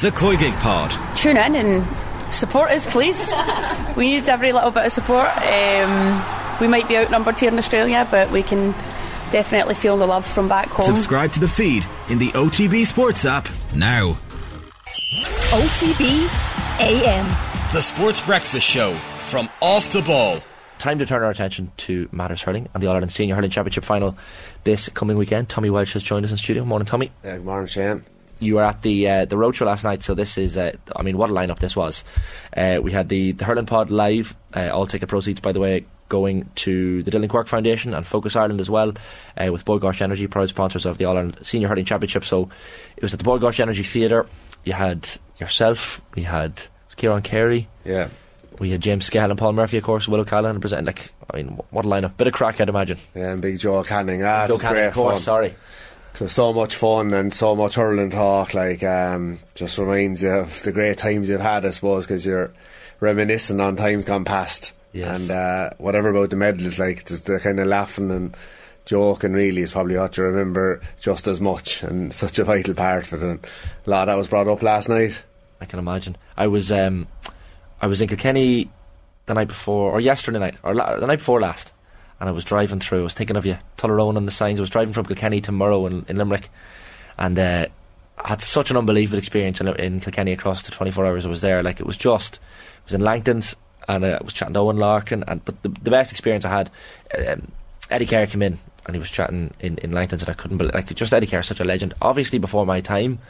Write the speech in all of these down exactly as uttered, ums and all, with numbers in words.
The Koi Gig Pod. Tune in and support us, please. We need every little bit of support. Um, we might be outnumbered here in Australia, but we can definitely feel the love from back home. Subscribe to the feed in the O T B Sports app now. O T B A M. The Sports Breakfast Show from Off the Ball. Time to turn our attention to matters hurling and the All Ireland Senior Hurling Championship final this coming weekend. Tommy Welsh has joined us in studio. Morning, Tommy. Uh, good morning, Cian. You were at the uh, the roadshow last night, so this is, uh, I mean, what a lineup this was. Uh, we had the, the Hurling Pod live, uh, all ticket proceeds, by the way, going to the Dillon Quirke Foundation and Focus Ireland as well, uh, with Bord Gáis Energy, proud sponsors of the All Ireland Senior Hurling Championship. So it was at the Bord Gáis Energy Theatre. You had yourself, we had Kieran Carey. Yeah. We had James Scally and Paul Murphy, of course, Willow Callaghan presenting. Like, I mean, what a lineup! Bit of crack, I'd imagine. Yeah, and big Joe Canning. Ah, Joe Canning, of course. Fun. Sorry, it was so much fun and so much hurling talk. Like, um, just reminds you of the great times you've had, I suppose, because you're reminiscing on times gone past. Yes. And uh, whatever about the medals, like, just the kind of laughing and joking really is probably what you remember just as much, and such a vital part of it. And a lot of that was brought up last night. I can imagine. I was. Um, I was in Kilkenny the night before, or yesterday night, or la- the night before last, and I was driving through. I was thinking of you, Tullaroan on the signs. I was driving from Kilkenny to Murrow in, in Limerick, and uh, I had such an unbelievable experience in, in Kilkenny across the twenty-four hours I was there. Like, it was just, it was in Langton's, and uh, I was chatting to Owen Larkin, and but the, the best experience I had, um, Eddie Keher came in, and he was chatting in, in Langton's, and I couldn't believe, like, just Eddie Keher, such a legend, obviously before my time,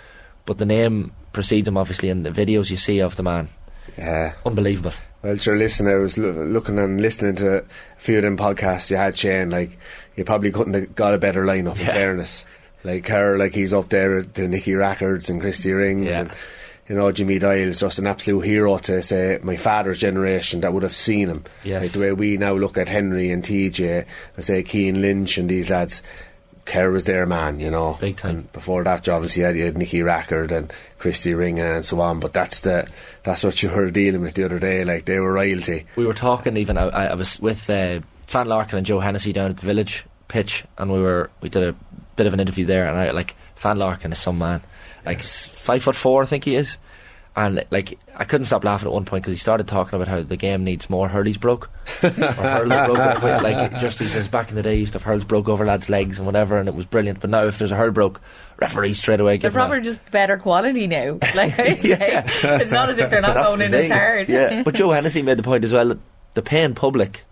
but the name precedes him, obviously, in the videos you see of the man. Yeah. Unbelievable. Well, sure, listen, I was lo- looking and listening to a few of them podcasts you had, Shane. Like, you probably couldn't have got a better lineup, yeah, in fairness. Like her, like he's up there with the Nicky Rackards and Christy Rings, yeah, and, you know, Jimmy Dial's just an absolute hero to, say, my father's generation that would have seen him. Yes. Like, the way we now look at Henry and T J and, say, Cian Lynch and these lads. Kerr was their man, you know. Big time. And before that, you obviously had, you had Nicky Rackard and Christy Ringa and so on, but that's the that's what you were dealing with the other day. Like, they were royalty. We were talking even, I, I was with uh, Fan Larkin and Joe Hennessy down at the Village pitch, and we were we did a bit of an interview there, and I, like, Fan Larkin is some man. Like, yeah. five foot four, I think he is. And, like, I couldn't stop laughing at one point because he started talking about how the game needs more hurlies broke. Or hurls broke. Like, just he says, back in the day, he used to have hurls broke over lads' legs and whatever, and it was brilliant. But now, if there's a hurl broke, referees straight away give. They're probably out. Just better quality now. Like, yeah. Like, it's not as if they're not going in as hard. Yeah. But Joe Hennessy made the point as well that the paying public,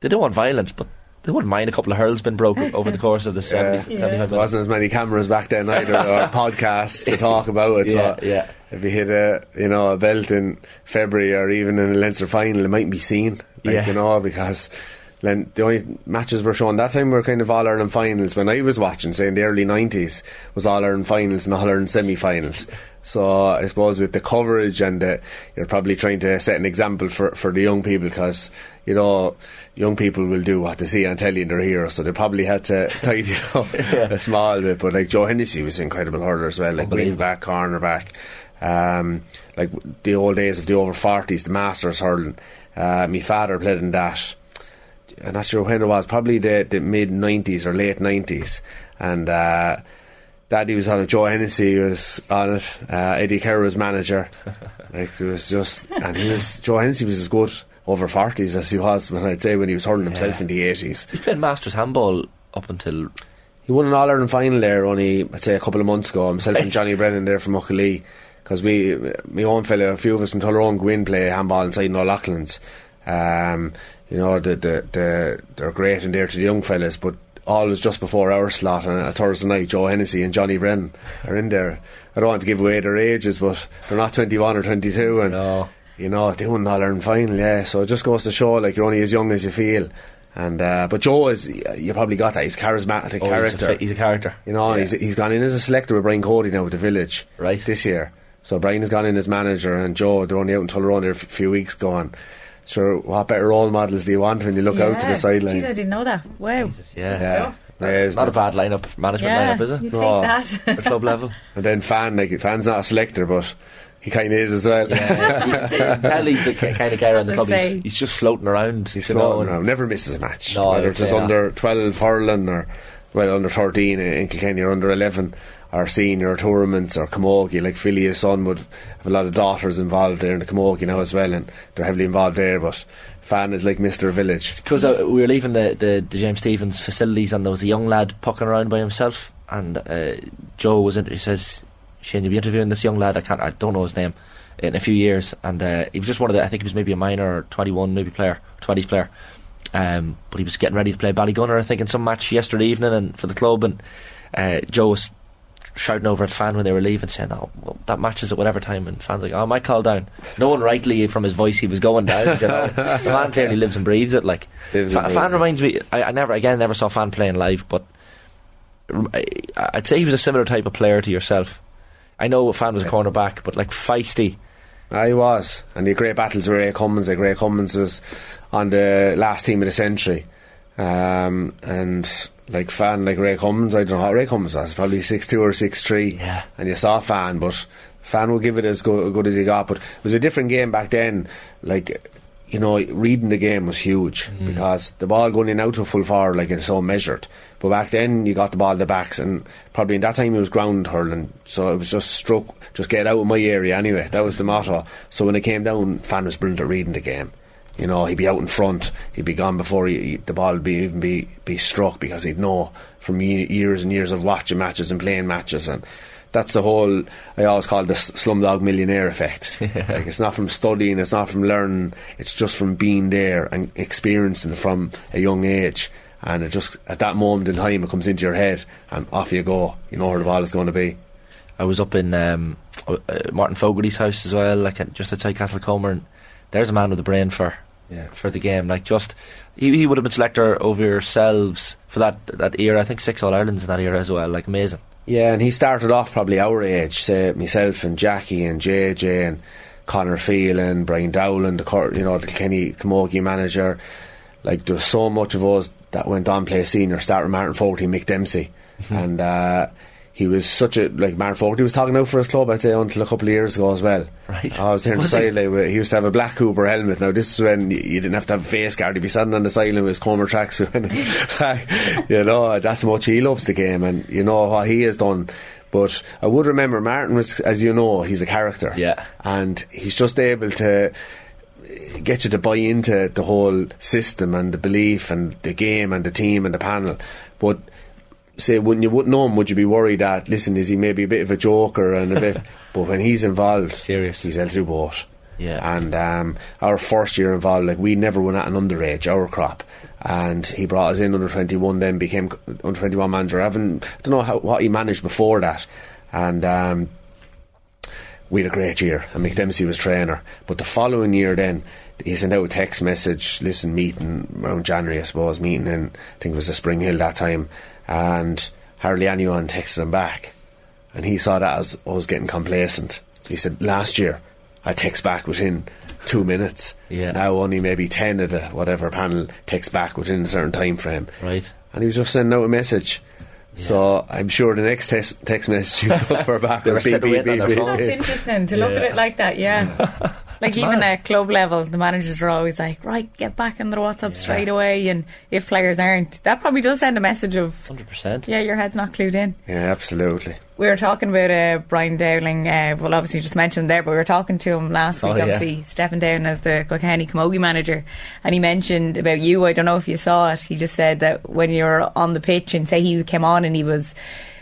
they don't want violence, but they wouldn't mind a couple of hurls been broke over the course of the seventy, yeah, seventy-five minutes. There wasn't as many cameras back then either, or podcasts to talk about it. Yeah, so yeah. If you hit a, you know, a belt in February or even in a Leinster final, it might be seen, like, yeah, you know, because Len- the only matches we're showing that time were kind of All Ireland finals. When I was watching, say in the early nineties, was All Ireland finals and All Ireland semi-finals. So I suppose with the coverage and the, you're probably trying to set an example for, for the young people, because, you know, young people will do what they see on telly and they're heroes, so they probably had to tidy up yeah. a small bit. But like Joe Hennessy was an incredible hurler as well, like wing back, corner back. Um, like the old days of the over forties, the Masters hurling. Uh, my father played in that. I'm not sure when it was, probably the, the mid nineties or late nineties. And uh, Daddy was on it, Joe Hennessy was on it, uh, Eddie Keher was manager. Like, it was just, and he was, Joe Hennessy was as good over forties as he was, when I'd say when he was hurling himself, yeah, in the eighties. He played Masters handball up until. He won an All Ireland final there only, I'd say, a couple of months ago. Himself and Johnny Brennan there from Ochalee. Because we, my own fella, a few of us from Tullaroan go in, play handball inside no Auckland's. Um, you know, the, the, the, they're great in there to the young fellas, but all was just before our slot on a Thursday night. Joe Hennessy and Johnny Brennan are in there. I don't want to give away their ages, but they're not twenty-one or twenty-two. And, no. You know, they won an All-Ireland final, yeah. So it just goes to show, like, you're only as young as you feel. And uh, but Joe is, you probably got that, he's charismatic, oh, character. He's a, he's a character. You know, yeah. he's, he's gone in as a selector with Brian Cody now with the Village, right, this year. So Brian has gone in as manager, and Joe, they're only out in Tullaroan there a few weeks gone. Sure, what better role models do you want when you look, yeah, out to the sideline? Jeez, I didn't know that. Wow. Jesus, yeah. yeah. yeah it's not, not a bad lineup, management yeah, lineup, is it? You take oh, that. At club level. And then Fan, like, Fan's not a selector, but he kind of is as well. Yeah. Kelly's the kind of guy around the club. He's, he's just floating around. He's floating know, around. Never misses a match. No, whether it's just under twelve hurling or, well, under fourteen in Kilkenny or under eleven. or senior tournaments or camogie, like Phileas Son would have a lot of daughters involved there in the camogie now as well, and they're heavily involved there. But Fan is like Mister Village. Because uh, we were leaving the, the, the James Stevens facilities and there was a young lad pucking around by himself, and uh, Joe was in, he says, Shane, you'll be interviewing this young lad, I can't I don't know his name, in a few years, and uh, he was just one of the, I think he was maybe a minor or twenty-one maybe player, twenties player, um, but he was getting ready to play Ballygunner I think in some match yesterday evening and for the club, and uh, Joe was shouting over at Fan when they were leaving, saying, "Oh, well, that matches at whatever time," and Fan's like, "Oh, I might call down." Knowing rightly from his voice he was going down, you know. The man clearly lives and breathes it. Like Fan, breathes Fan it. Reminds me, I, I never again never saw Fan playing live, but I, I'd say he was a similar type of player to yourself. I know Fan was a cornerback, but like feisty. I was, and the great battles with Ray Cummins. Like Ray Cummins was on the last team of the century, um, and like Fan, like Ray Cummins, I don't know how Ray Cummins was, probably six two or six three, yeah. And you saw Fan, but Fan would give it as go- good as he got. But it was a different game back then. Like, you know, reading the game was huge, mm. because the ball going in out to full forward, like, it's so measured. But back then you got the ball in the backs, and probably in that time it was ground hurling, so it was just struck, just get out of my area anyway, that was the motto. So when it came down, Fan was brilliant at reading the game. You know, he'd be out in front, he'd be gone before he, the ball would be, even be, be struck, because he'd know from years and years of watching matches and playing matches. And that's the whole, I always call it the Slumdog Millionaire effect. Yeah. Like, it's not from studying, it's not from learning, it's just from being there and experiencing from a young age. And it just, at that moment in time, it comes into your head and off you go. You know where the ball is going to be. I was up in um, Martin Fogarty's house as well, like just outside Castlecomer, and there's a man with a brain for yeah. for the game. Like, just he, he would have been selector over yourselves for that that era. I think six All-Irelands in that era as well. Like, amazing. Yeah, and he started off probably our age, say myself and Jackie and J J and Conor Phelan, Brian Dowland, the you know the Kenny camogie manager. Like, there was so much of us that went on play senior, starting Martin Fogarty, Mick Dempsey, mm-hmm. and uh, he was such a like Martin Fogarty was talking out for his club, I'd say, until a couple of years ago as well. Right, I was hearing was the sideline. He used to have a black Cooper helmet. Now this is when you didn't have to have a face guard. He'd be standing on the sideline with his Comer tracks. You know, that's how much he loves the game, and you know what he has done. But I would remember Martin was, as you know, he's a character. Yeah, and he's just able to get you to buy into the whole system and the belief and the game and the team and the panel. But say, when you wouldn't know him, would you be worried that, listen, is he maybe a bit of a joker and a bit but when he's involved, seriously, he's L two boat. Yeah. And um, our first year involved, like, we never went at an underage, our crop, and he brought us in under twenty-one, then became under twenty-one manager. I, haven't, I don't know how, what he managed before that, and um we had a great year, and McDempsey was trainer. But the following year then, he sent out a text message, listen, meeting around January, I suppose, meeting in, I think it was the Spring Hill that time, and hardly anyone texted him back. And he saw that as I was getting complacent. He said, last year, I text back within two minutes. Yeah. Now only maybe ten of the whatever panel text back within a certain time frame. Right. And he was just sending out a message. Yeah. So I'm sure the next text, text message you look for back would be, be, be, be, that's interesting to look yeah. at it like that, yeah, yeah. Like, it's even mad. At club level, the managers are always like, right, get back in the WhatsApp yeah. straight away, and if players aren't, that probably does send a message of one hundred percent yeah, your head's not clued in. Yeah, absolutely. We were talking about uh, Brian Dowling, uh, well, obviously you just mentioned there, but we were talking to him last oh, week, obviously yeah. stepping down as the Kilkenny camogie manager, and he mentioned about you, I don't know if you saw it, he just said that when you're on the pitch and say he came on and he was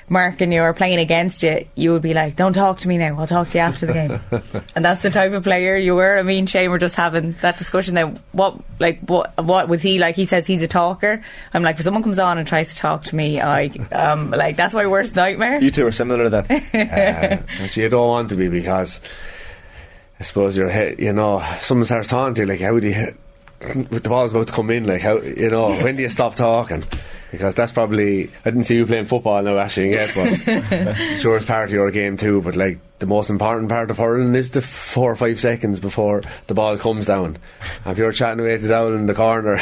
Mark and you were playing against you, you would be like, don't talk to me now, I'll talk to you after the game. And that's the type of player you were. I mean, Shane, we're just having that discussion then. What, like, what, what was he like? He says he's a talker. I'm like, if someone comes on and tries to talk to me, I, um, like, that's my worst nightmare. You two are similar to that. uh, which you don't want to be, because I suppose your head, you know, someone starts talking to you, like, how do you, with the ball's about to come in, like, how, you know, when do you stop talking? Because that's probably, I didn't see you playing football now, actually, yet, but I'm sure it's part of your game too. But like, the most important part of hurling is the four or five seconds before the ball comes down. And if you're chatting away to Dowling in the corner,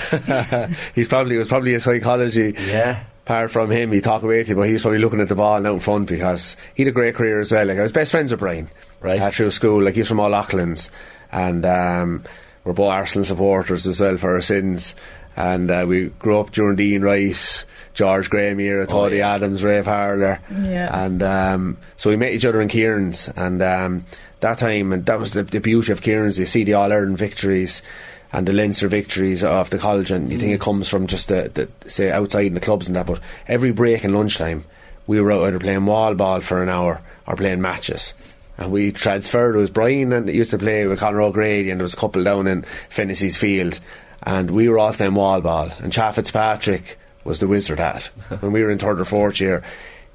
he's probably, it was probably a psychology yeah. part from him. He talked away to you, but he was probably looking at the ball and out in front, because he had a great career as well. Like, I was best friends with Brian right. uh, through school. Like, he was from All Aucklands, and um, we're both Arsenal supporters as well for our sins. and uh, we grew up during Dean Rice, George Graham era, Toddy oh, yeah. Adams, Ray Parler, yeah. and um, so we met each other in Kieran's, and um, that time, and that was the, the beauty of Kieran's. You see the All Ireland victories and the Leinster victories of the college, and you mm. think it comes from just the, the say outside in the clubs and that, but every break and lunchtime we were out either playing wall ball for an hour or playing matches. And we transferred. It was Brian and used to play with Conor O'Grady, and there was a couple down in Fennessy's field, and we were all playing wall ball, and Cha Fitzpatrick was the wizard at. When we were in third or fourth year,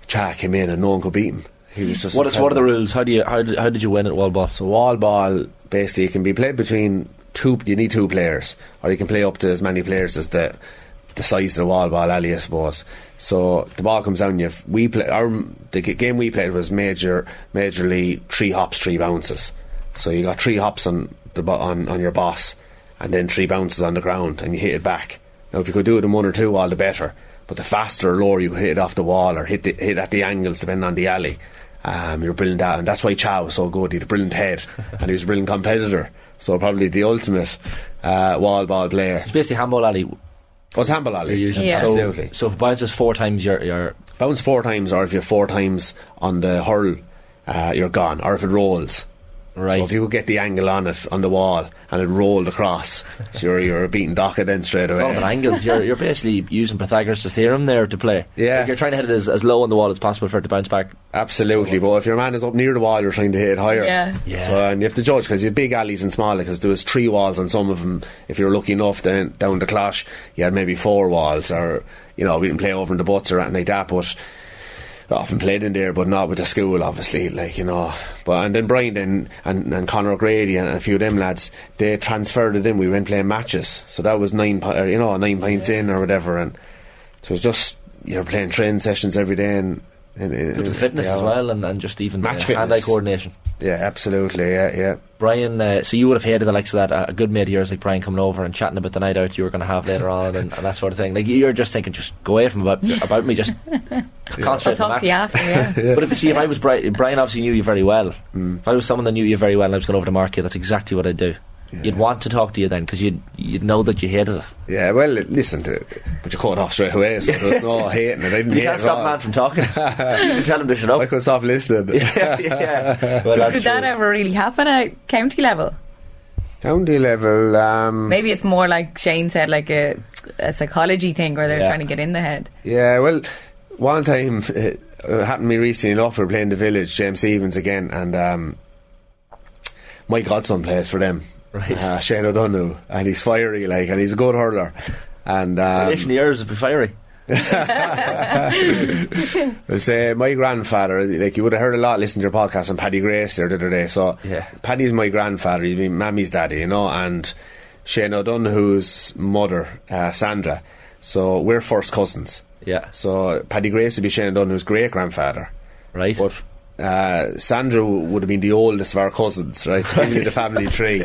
Cha came in and no one could beat him. He was just what is, what are the rules? How do you how did, how did you win at wall ball? So wall ball basically can be played between two. You need two players, or you can play up to as many players as the the size of the wall ball alley, I suppose. So the ball comes down. You we play our the game we played was major, majorly three hops, three bounces. So you got three hops on the on on your boss, and then three bounces on the ground, and you hit it back. Now if you could do it in one or two, all the better. But the faster or lower you hit it off the wall, or hit the, hit at the angles depending on the alley, um, you're brilliant at. And that's why Cha was so good. He had a brilliant head, and he was a brilliant competitor. So probably the ultimate uh, wall ball player. It's basically handball alley. Oh, it's handball alley. You're using yeah. so, absolutely. So if it bounces four times, you're, you're... Bounce four times, or if you're four times on the hurl, uh, you're gone. Or if it rolls. Right. So if you could get the angle on it, on the wall, and it rolled across, so you're, you're a beaten docket then straight away. It's all about angles. You're, you're basically using Pythagoras' theorem there to play. Yeah. So you're trying to hit it as, as low on the wall as possible for it to bounce back. Absolutely. But if your man is up near the wall, you're trying to hit it higher. Yeah. yeah. So, and you have to judge, because you have big alleys and smaller, because there was three walls on some of them. If you're lucky enough, then down the closh, you had maybe four walls, or, you know, we didn't play over in the butts or anything like that, but... often played in there, but not with the school, obviously, like, you know. But and then Brian and, and, and Conor O'Grady and a few of them lads, they transferred it in. We went playing matches, so that was nine, you know, nine pints yeah. in or whatever, and so it's just you're playing training sessions every day, and, and, and with the fitness yeah, as well, and, and just even match fitness, hand-eye coordination. Yeah, absolutely, yeah, yeah. Brian, uh, so you would have hated the likes of that. Uh, a good mate of yours like Brian coming over and chatting about the night out you were going to have later on and, and that sort of thing. Like you're just thinking, just go away from about about me, just concentrate on the match. I'll talk to you after, yeah. yeah. But if you see, if I was Brian, Brian obviously knew you very well. Mm. If I was someone that knew you very well and I was going over to mark you, that's exactly what I'd do. Yeah. You'd want to talk to you then, because you'd, you'd know that you hated it. Yeah, well, listen to it, but you cut off straight away, so there's no hating it. I didn't you hate can't it stop all. Man from talking. You can tell him to shut up. I could stop listening. yeah, yeah. Well, that's Did true. That ever really happen at county level? County level, um... maybe it's more like Shane said, like a, a psychology thing where they're yeah. trying to get in the head. Yeah, well, one time, it happened to me recently enough, we were playing the village, James Stevens again, and um, my godson plays for them. Right. Uh, Shane O'Donoghue, and he's fiery, like, and he's a good hurler. And um, relation to yours would be fiery. I'll say my grandfather, like, you would have heard a lot listening to your podcast on Paddy Grace there the other day. So yeah. Paddy's my grandfather, he'd be Mammy's daddy, you know, and Shane O'Donoghue's mother, uh, Sandra. So we're first cousins. Yeah. So Paddy Grace would be Shane O'Donoghue's great grandfather. Right. But Uh, Sandra w- would have been the oldest of our cousins, right? Really the family tree.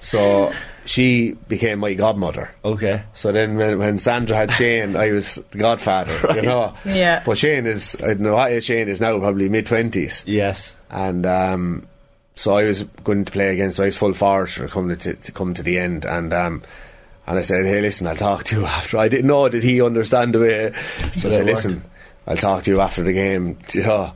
So she became my godmother. Okay. So then when, when Sandra had Shane, I was the godfather, right. you know? Yeah. But Shane is, I don't know what Shane is now, probably mid twenties. Yes. And um, so I was going to play again, so I was full forward coming to, to come to the end, and um, and I said, hey, listen, I'll talk to you after. I didn't know that he understand the way. So I said, listen, I'll talk to you after the game, you know.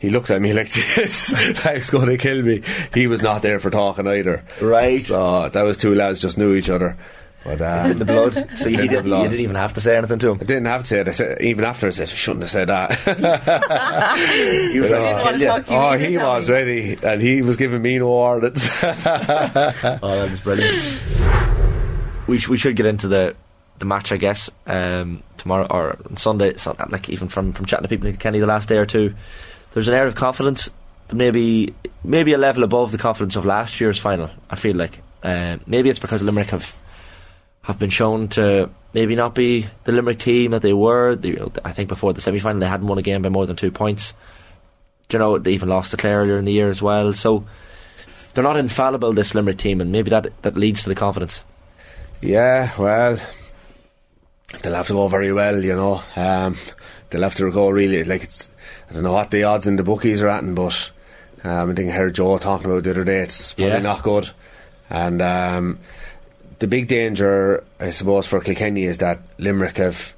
He looked at me like this, life's going to kill me. He was not there for talking either. Right. So that was two lads just knew each other. But, um, it's in the blood. So you didn't, blood. you didn't even have to say anything to him. I didn't have to say it. I said, even after I said, I shouldn't have said that. He was ready to talk to you. Oh, he was ready, and he was giving me no orders. Oh, that was brilliant. We sh- we should get into the. the match, I guess, um, tomorrow or Sunday. So, like, even from, from chatting to people in Kenny the last day or two, there's an air of confidence, maybe maybe a level above the confidence of last year's final, I feel like. Uh, maybe it's because Limerick have have been shown to maybe not be the Limerick team that they were. They, I think before the semi-final they hadn't won a game by more than two points. Do you know, they even lost to Clare earlier in the year as well. So they're not infallible, this Limerick team, and maybe that, that leads to the confidence. Yeah, well... they'll have to go very well, you know. Um, they'll have to go really, like, it's, I don't know what the odds in the bookies are at, but um, I think I heard Joe talking about it the other day. It's probably yeah. not good. And um, the big danger, I suppose, for Kilkenny is that Limerick have,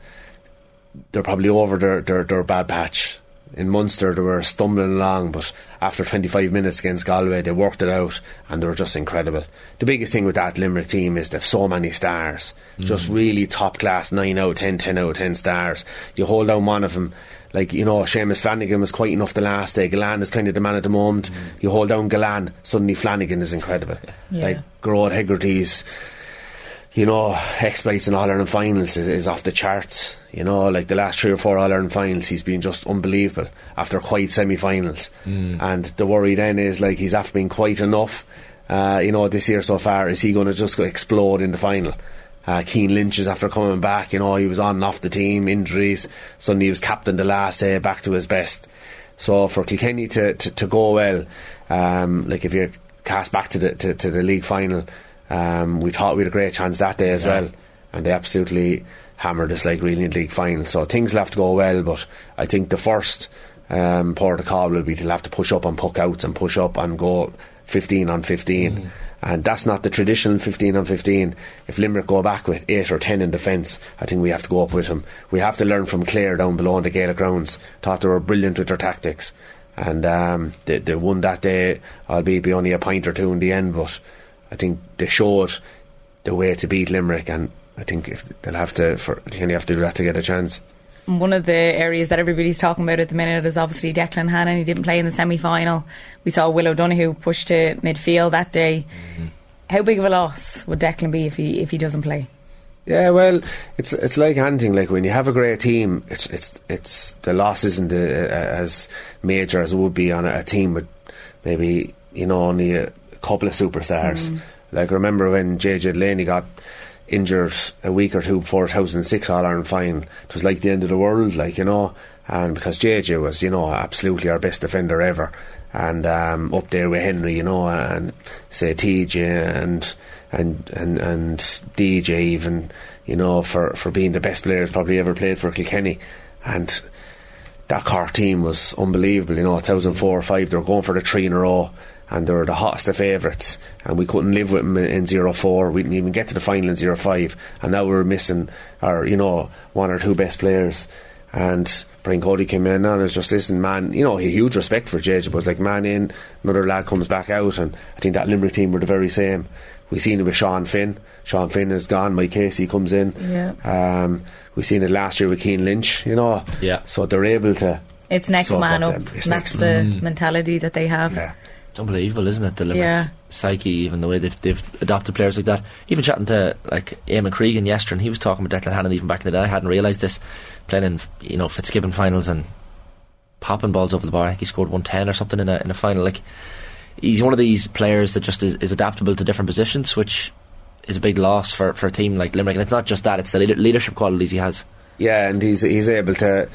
they're probably over their, their, their bad patch. In Munster they were stumbling along, but after twenty-five minutes against Galway they worked it out and they were just incredible. The biggest thing with that Limerick team is they have so many stars, mm. just really top class, nine out of ten, ten out of ten stars. You hold down one of them, like, you know, Seamus Flanagan was quite enough the last day. Galan is kind of the man at the moment. mm. You hold down Galan, suddenly Flanagan is incredible. yeah. Like Gerard Hegarty's, you know, exploits in All-Ireland finals is, is off the charts. You know, like the last three or four All-Ireland finals, he's been just unbelievable after quite semi-finals. Mm. And the worry then is, like, he's after being quite enough, uh, you know, this year so far, is he going to just go explode in the final? Uh, Cian Lynch is after coming back, you know, he was on and off the team, injuries. Suddenly he was captain the last day, back to his best. So for Kilkenny to, to, to go well, um, like if you cast back to the, to, to the league final, Um, we thought we had a great chance that day as yeah. well, and they absolutely hammered us, like, really in the league final. So things will have to go well, but I think the first um, port of call will be they'll have to push up on puck outs and push up and go fifteen on fifteen, mm. and that's not the traditional fifteen on fifteen. If Limerick go back with eight or ten in defence, I think we have to go up with them. We have to learn from Clare down below on the Gaelic grounds. Thought they were brilliant with their tactics, and um, they, they won that day, albeit be only a pint or two in the end, but I think they showed the way to beat Limerick, and I think if they'll have to, for Kilkenny have to do that to get a chance. One of the areas that everybody's talking about at the minute is obviously Declan Hannon. He didn't play in the semi-final. We saw Willow Donoghue push to midfield that day. Mm-hmm. How big of a loss would Declan be if he if he doesn't play? Yeah, well, it's it's like anything. Like when you have a great team, it's it's it's the loss isn't a, a, as major as it would be on a, a team with maybe, you know, only a couple of superstars. mm. Like, remember when J J Delaney got injured a week or two before two thousand six All-Ireland final? It was like the end of the world, like, you know, and because J J was, you know, absolutely our best defender ever, and um, up there with Henry, you know, and say T J and and and, and D J even, you know, for, for being the best players probably ever played for Kilkenny. And that Cork team was unbelievable, you know. Two thousand four or five they were going for the three in a row, and they were the hottest of favourites, and we couldn't live with them in oh four. We didn't even get to the final in oh five, and now we were missing our, you know, one or two best players. And Brian Cody came in, and I was just, listen, man, you know, huge respect for J J, but like, man in, another lad comes back out, and I think that Limerick team were the very same. We seen it with Sean Finn. Sean Finn is gone. Mike Casey comes in. Yeah. Um, we seen it last year with Cian Lynch, you know. Yeah. So they're able to. It's next man up. up. It's next. That's the mm. mentality that they have. Yeah. Unbelievable, isn't it, the Limerick yeah. psyche, even the way they've, they've adopted players like that. Even chatting to, like, Eamon Cregan yesterday, and he was talking about Declan Hannon even back in the day. I hadn't realised this, playing in, you know, Fitzgibbon finals and popping balls over the bar. I think he scored one ten or something in a, in a final. Like, he's one of these players that just is, is adaptable to different positions, which is a big loss for, for a team like Limerick. And it's not just that, it's the leadership qualities he has. Yeah, and he's he's able to,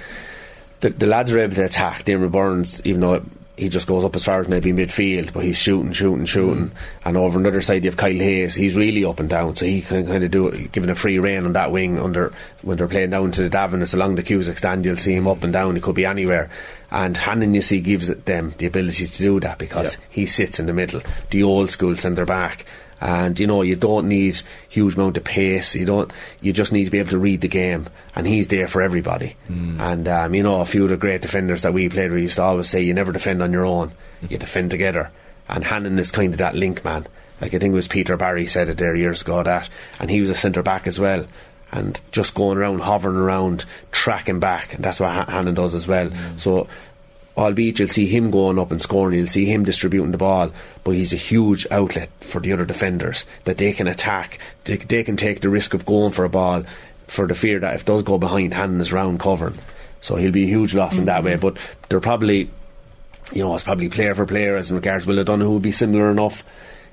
the, the lads are able to attack. Dermot Burns, even though it, he just goes up as far as maybe midfield, but he's shooting, shooting, shooting. Mm. And over another side, you have Kyle Hayes. He's really up and down, so he can kind of do it, giving a free rein on that wing under when they're playing down to the Davin. It's along the Cusick stand. You'll see him up and down. He could be anywhere. And Hannon, you see, gives them the ability to do that because yeah. he sits in the middle, the old school centre back. And, you know, you don't need huge amount of pace. You don't. You just need to be able to read the game. And he's there for everybody. Mm. And, um, you know, a few of the great defenders that we played, we used to always say, you never defend on your own. You defend together. And Hannon is kind of that link man. Like, I think it was Peter Barry said it there years ago, that. And he was a centre-back as well. And just going around, hovering around, tracking back. And that's what H- Hannon does as well. Mm. So, albeit you'll see him going up and scoring, you'll see him distributing the ball, but he's a huge outlet for the other defenders, that they can attack, they, they can take the risk of going for a ball, for the fear that if those go behind, Hannon is round covering. So he'll be a huge loss mm-hmm. in that way. But they're probably, you know, it's probably player for player as in regards Willow Donoghue, who would be similar enough.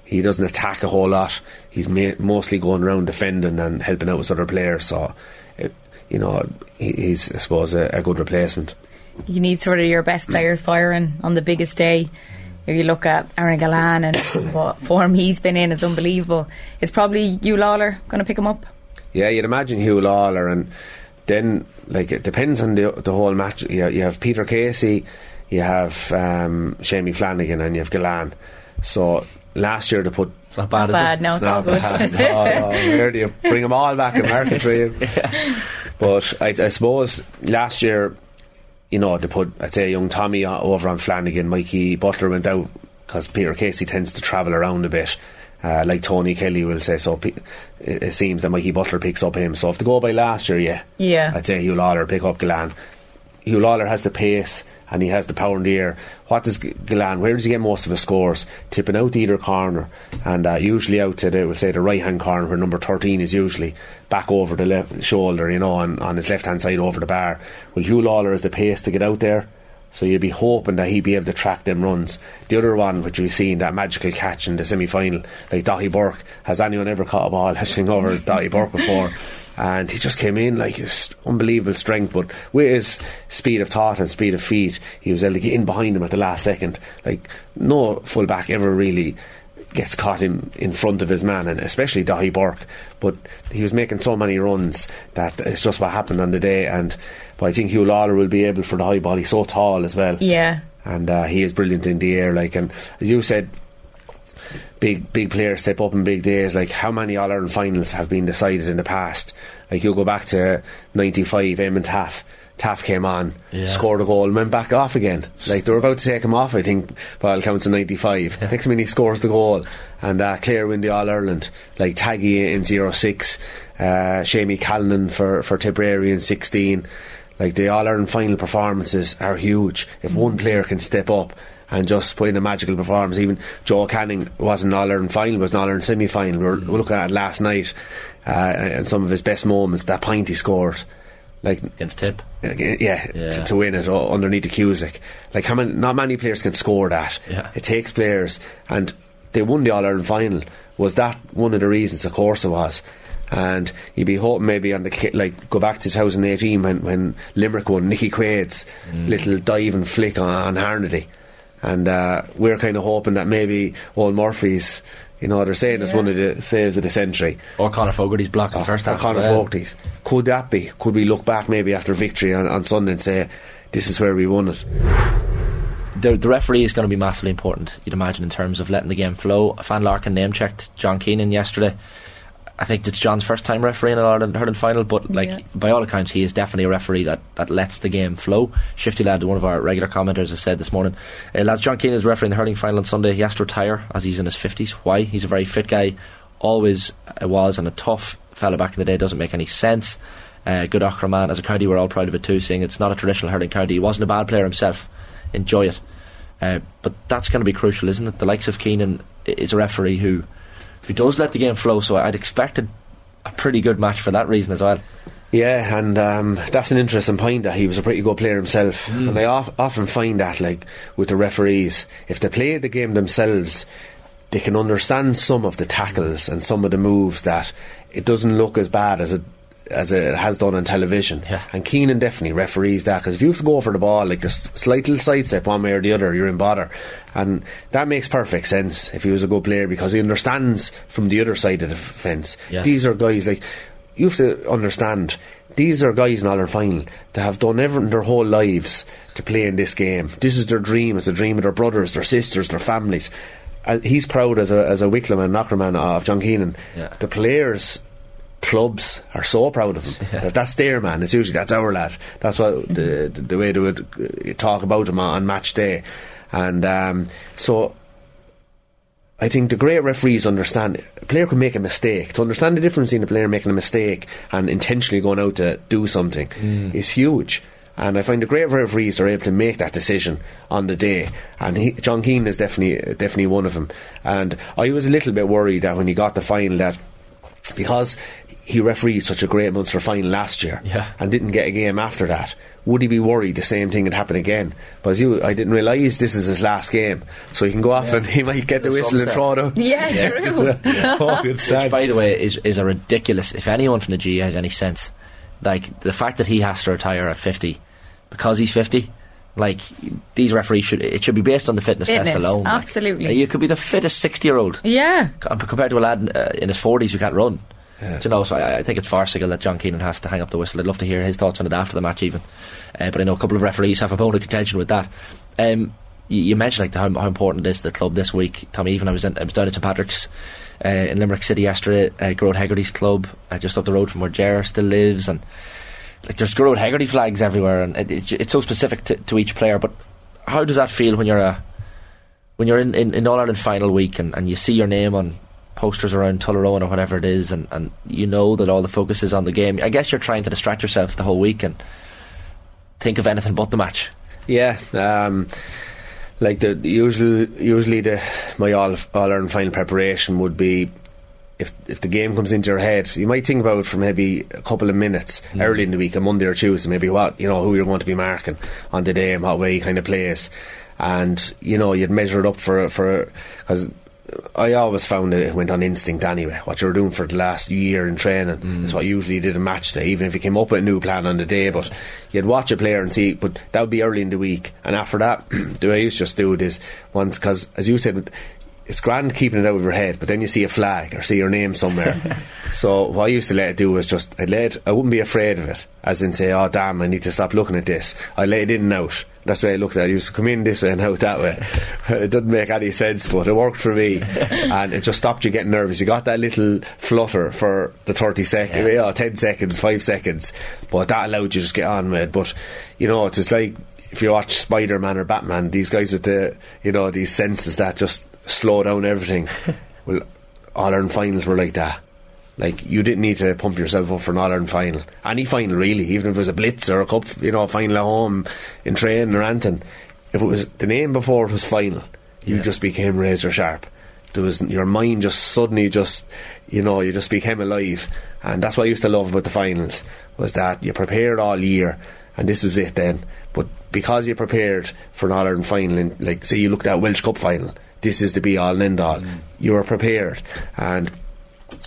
He doesn't attack a whole lot, he's ma- mostly going around defending and helping out with other players. So it, you know, he, he's, I suppose, a, a good replacement. You need sort of your best players firing on the biggest day. If you look at Aaron Galan and what form he's been in, it's unbelievable. It's probably Hugh Lawler going to pick him up. Yeah, you'd imagine Hugh Lawler, and then, like, it depends on the the whole match. You, you have Peter Casey, you have um, Shamie Flanagan, and you have Galan. So last year they put it's not bad, not is bad, it? No, it's not, not bad. Good. No, no, where do you bring them all back in marketry? Yeah. But I, I suppose last year, you know, they put, I'd say, young Tommy over on Flanagan. Mikey Butler went out because Peter Casey tends to travel around a bit. Uh, like Tony Kelly will say, so pe- it, it seems that Mikey Butler picks up him. So if they go by last year, yeah, yeah. I'd say Hugh Lawler pick up Gillan. Hugh Lawler has the pace and he has the power in the air. What does Gillan, where does he get most of his scores? Tipping out the either corner, and uh, usually out to the, we'll say, the right hand corner where number thirteen is usually, back over the left shoulder, you know, on, on his left hand side over the bar. Well, Hugh Lawler has the pace to get out there. So you'd be hoping that he'd be able to track them runs. The other one, which we've seen, that magical catch in the semi-final, like Doughty Burke. Has anyone ever caught a ball hashing over Doughty Burke before? And he just came in like his unbelievable strength, but with his speed of thought and speed of feet, he was able to get in behind him at the last second. Like no full back ever really gets caught in, in front of his man, and especially Doughty Burke, but he was making so many runs that it's just what happened on the day. And but I think Hugh Lawler will be able for the high ball. He's so tall as well, yeah, and uh, he is brilliant in the air. Like, and as you said, big big players step up in big days. Like, how many All-Ireland finals have been decided in the past? Like, you go back to ninety-five, Eamon Taff Taff came on, yeah. scored a goal and went back off again. Like, they were about to take him off, I think, by all counts, in ninety-five. Yeah. Next minute he scores the goal, and uh, Clare win the All-Ireland. Like Taggy in oh six, uh, Shamie Callinan for, for Tipperary in sixteen. Like, the All-Ireland final performances are huge. If one player can step up and just put in a magical performance, even Joe Canning wasn't an All-Ireland final, was an All-Ireland semi-final. We were looking at it last night, uh, and some of his best moments, that point he scored. Like against Tip, yeah, yeah. To, to win it oh, underneath the Cusick. Like, how many? Not many players can score that. Yeah. It takes players, and they won the All Ireland final. Was that one of the reasons? Of course it was. And you'd be hoping maybe on the, like, go back to two thousand eighteen when when Limerick won, Nicky Quaid's mm. little dive and flick on, on Harnedy, and uh, we're kind of hoping that maybe Owen Murphy's. You know, they're saying it's yeah. one of the saves of the century. Or Conor Fogarty's block in the first half. Or Conor Fogarty's. Could that be? Could we look back maybe after victory on, on Sunday and say, this is where we won it? The, the referee is going to be massively important, you'd imagine, in terms of letting the game flow. Fan Larkin name-checked John Keenan yesterday. I think it's John's first time refereeing an All-Ireland hurling final, but like yeah. by all accounts, he is definitely a referee that, that lets the game flow. Shifty Lad, one of our regular commenters, has said this morning, uh, lads, John Keane is refereeing the hurling final on Sunday. He has to retire as he's in his fifties. Why? He's a very fit guy, always was, and a tough fella back in the day. Doesn't make any sense. Uh, good Ochre man. As a county, we're all proud of it too, saying it's not a traditional hurling county. He wasn't a bad player himself. Enjoy it. Uh, but that's going to be crucial, isn't it? The likes of Keenan is a referee who... He does let the game flow, so I'd expected a pretty good match for that reason as well. Yeah, and um, that's an interesting point, that he was a pretty good player himself. Mm. And I of- often find that, like, with the referees, if they play the game themselves, they can understand some of the tackles and some of the moves that it doesn't look as bad as it as it has done on television. Yeah. And Keenan definitely referees that, because if you have to go for the ball, like a slight little side step one way or the other, you're in bother. And that makes perfect sense if he was a good player, because he understands from the other side of the fence. Yes. These are guys, like, you have to understand, these are guys in All-Ireland final that have done everything their whole lives to play in this game. This is their dream. It's the dream of their brothers, their sisters, their families. Uh, he's proud as a as a Wicklow man, Knocker man, of John Keenan. Yeah. The players, clubs are so proud of him. Yeah. If that's their man, it's usually that's our lad. That's what the the, the way they would talk about him on match day. And um, so I think the great referees understand a player can make a mistake. To understand the difference in a player making a mistake and intentionally going out to do something mm. is huge. And I find the great referees are able to make that decision on the day. And he, John Keane is definitely definitely one of them. And I was a little bit worried that when he got the final, that because he refereed such a great Munster final last year yeah. and didn't get a game after that, would he be worried the same thing would happen again? But as you, I didn't realise this is his last game, so he can go off yeah. and he might get the, the whistle sunset. And throw it yeah, yeah, true. yeah. Oh, good stand. Which, by the way, is, is a ridiculous... If anyone from the G A has any sense, like, the fact that he has to retire at fifty, because he's fifty... Like, these referees should, it should be based on the fitness, fitness test alone. Absolutely. Like, you could be the fittest sixty year old. Yeah. Compared to a lad in, uh, in his forties who can't run. Yeah. So, you know, so I, I think it's farcical that John Keenan has to hang up the whistle. I'd love to hear his thoughts on it after the match, even. Uh, but I know a couple of referees have a bone of contention with that. Um, you, you mentioned like the, how, how important it is to the club this week, Tommy. Even I was in, I was down at Saint Patrick's uh, in Limerick City yesterday, uh, Gerard Hegarty's club, uh, just up the road from where Ger still lives, and like there's Gerard Hegarty flags everywhere, and it, it's, it's so specific to, to each player. But how does that feel when you're a when you're in, in, in All Ireland final week and, and you see your name on posters around Tullaroan or whatever it is, and, and you know that all the focus is on the game? I guess you're trying to distract yourself the whole week and think of anything but the match. Yeah, um, like the usual, usually the my all all Ireland final preparation would be, if if the game comes into your head, you might think about it for maybe a couple of minutes mm. early in the week, a Monday or Tuesday, maybe what you know who you're going to be marking on the day and what way he kind of plays, and you know you'd measure it up for for because. I always found that it went on instinct anyway. What you were doing for the last year in training mm. is what you usually did in match day, even if you came up with a new plan on the day. But you'd watch a player and see, but that would be early in the week. And after that, the way I used to just do it is once, because as you said, it's grand keeping it out of your head, but then you see a flag or see your name somewhere. So what I used to let it do was just, I'd let it, I wouldn't be afraid of it, as in say, oh damn, I need to stop looking at this. I let it in and out. That's the way I looked at it. I used to come in this way and out that way. It doesn't make any sense, but it worked for me. And it just stopped you getting nervous. You got that little flutter for the thirty seconds, yeah. oh, ten seconds, five seconds, but that allowed you to just get on with it. But you know, it's just like if you watch Spider-Man or Batman, these guys with the, you know, these senses that just slow down everything. Well, All-Ireland finals were like that. Like, you didn't need to pump yourself up for an All-Ireland final, any final really, even if it was a blitz or a cup, you know, a final at home in training or anything. If it was the name before it was final, you yeah. just became razor sharp. There was, your mind just suddenly just, you know, you just became alive. And that's what I used to love about the finals, was that you prepared all year and this was it then. But because you prepared for an All-Ireland final, and like say you looked at Welsh Cup final, this is the be all and end all. Mm. You were prepared, and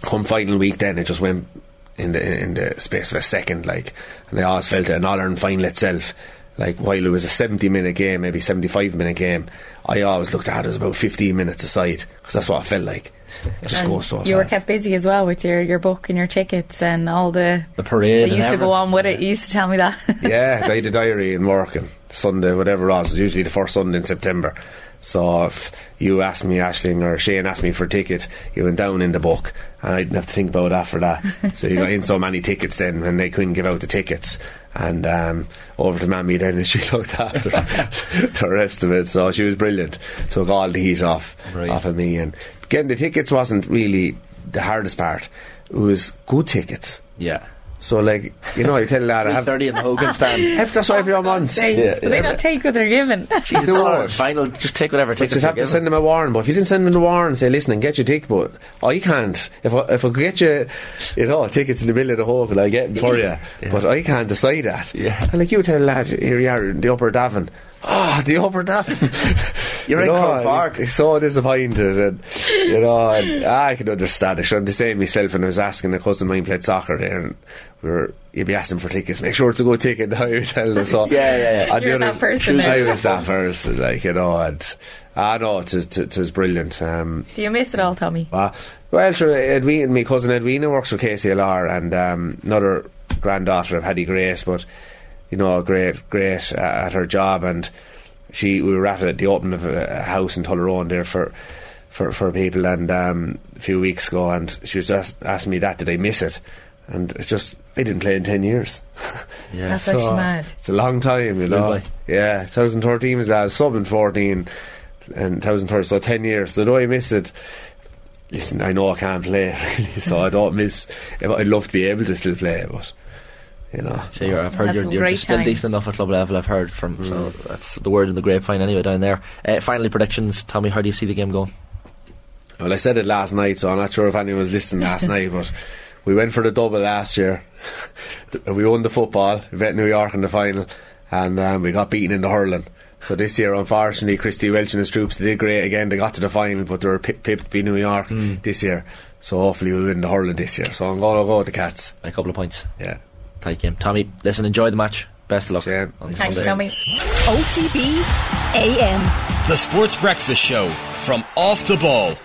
come final week, then it just went in the in the space of a second. Like, and I always felt that an All Ireland final itself, like while it was a seventy minute game, maybe seventy-five minute game, I always looked at it as about fifteen minutes aside, because that's what I felt like. It just and goes so fast. You were kept busy as well with your, your book and your tickets and all the the parade. You used and to go on with it. You used to tell me that. Yeah, I had a diary and working Sunday, whatever it was. It was usually the first Sunday in September. So if you asked me, Aisling, or Shane asked me for a ticket, you went down in the book, and I didn't have to think about it after that. So you got in so many tickets then, and they couldn't give out the tickets. And um, over to Mammy then, and she looked after the rest of it. So she was brilliant. Took all the heat off right. off of me. And getting the tickets wasn't really the hardest part. It was good tickets. Yeah. So, like, you know, you tell a lad, I have thirty in the Hogan stand. Have to swipe for your months. They, yeah, yeah. they don't take what they're given. Jeez, it's all final, just take whatever ticket. But you'd have to given. Send them a warrant. But if you didn't send them a warrant, say, listen, and get your ticket, but I can't. If I, if I could get you, you know, tickets in the middle of the Hogan, I'll get them for you. Yeah. But I can't decide that. Yeah. And, like, you tell a lad, here you are in the Upper Davin. Oh, the Upper Davin. You're you in Croke Park. He's so disappointed. And, you know, and, ah, I can understand it. I'm the same myself, and I was asking a cousin of mine played soccer there, and we were, you'd be asking for tickets. Make sure it's a good ticket now, you're telling us all. Yeah, yeah, yeah. And you're the that other, person. I was that person, like, you know, and I ah, know it was, it was brilliant. Um, Do you miss it all, Tommy? Uh, well, sure. Edwina, my cousin Edwina works for K C L R, and um, another granddaughter of Hattie Grace, but, you know, great, great uh, at her job. And she, we were at it at the opening of a house in Tullaroan there for. For, for people, and um, a few weeks ago, and she was just asking me that, did I miss it? And it's just, I didn't play in ten years. Yeah. That's so, actually mad. It's a long time, you know. Really? Yeah, twenty thirteen was that, sub in fourteen, and twenty thirteen, so ten years. So do I miss it? Listen, I know I can't play, really, so I don't miss. I'd love to be able to still play, but, you know. So you're, I've heard you're, you're just still decent enough at club level, I've heard from, mm. so that's the word in the grapevine anyway down there. Uh, finally, predictions, Tommy, how do you see the game going? Well, I said it last night, so I'm not sure if anyone was listening last night, but we went for the double last year. We won the football, we bet New York in the final, and um, we got beaten in the hurling. So this year, unfortunately, Christy Welch and his troops did great again. They got to the final, but they were pipped pip by New York mm. this year. So hopefully we'll win the hurling this year. So I'm going to go with the Cats. A couple of points. Yeah. Tight game. Tommy, listen, enjoy the match. Best of luck. Yeah. On Thanks, Sunday. Tommy. O T B A M. The Sports Breakfast Show from Off the Ball.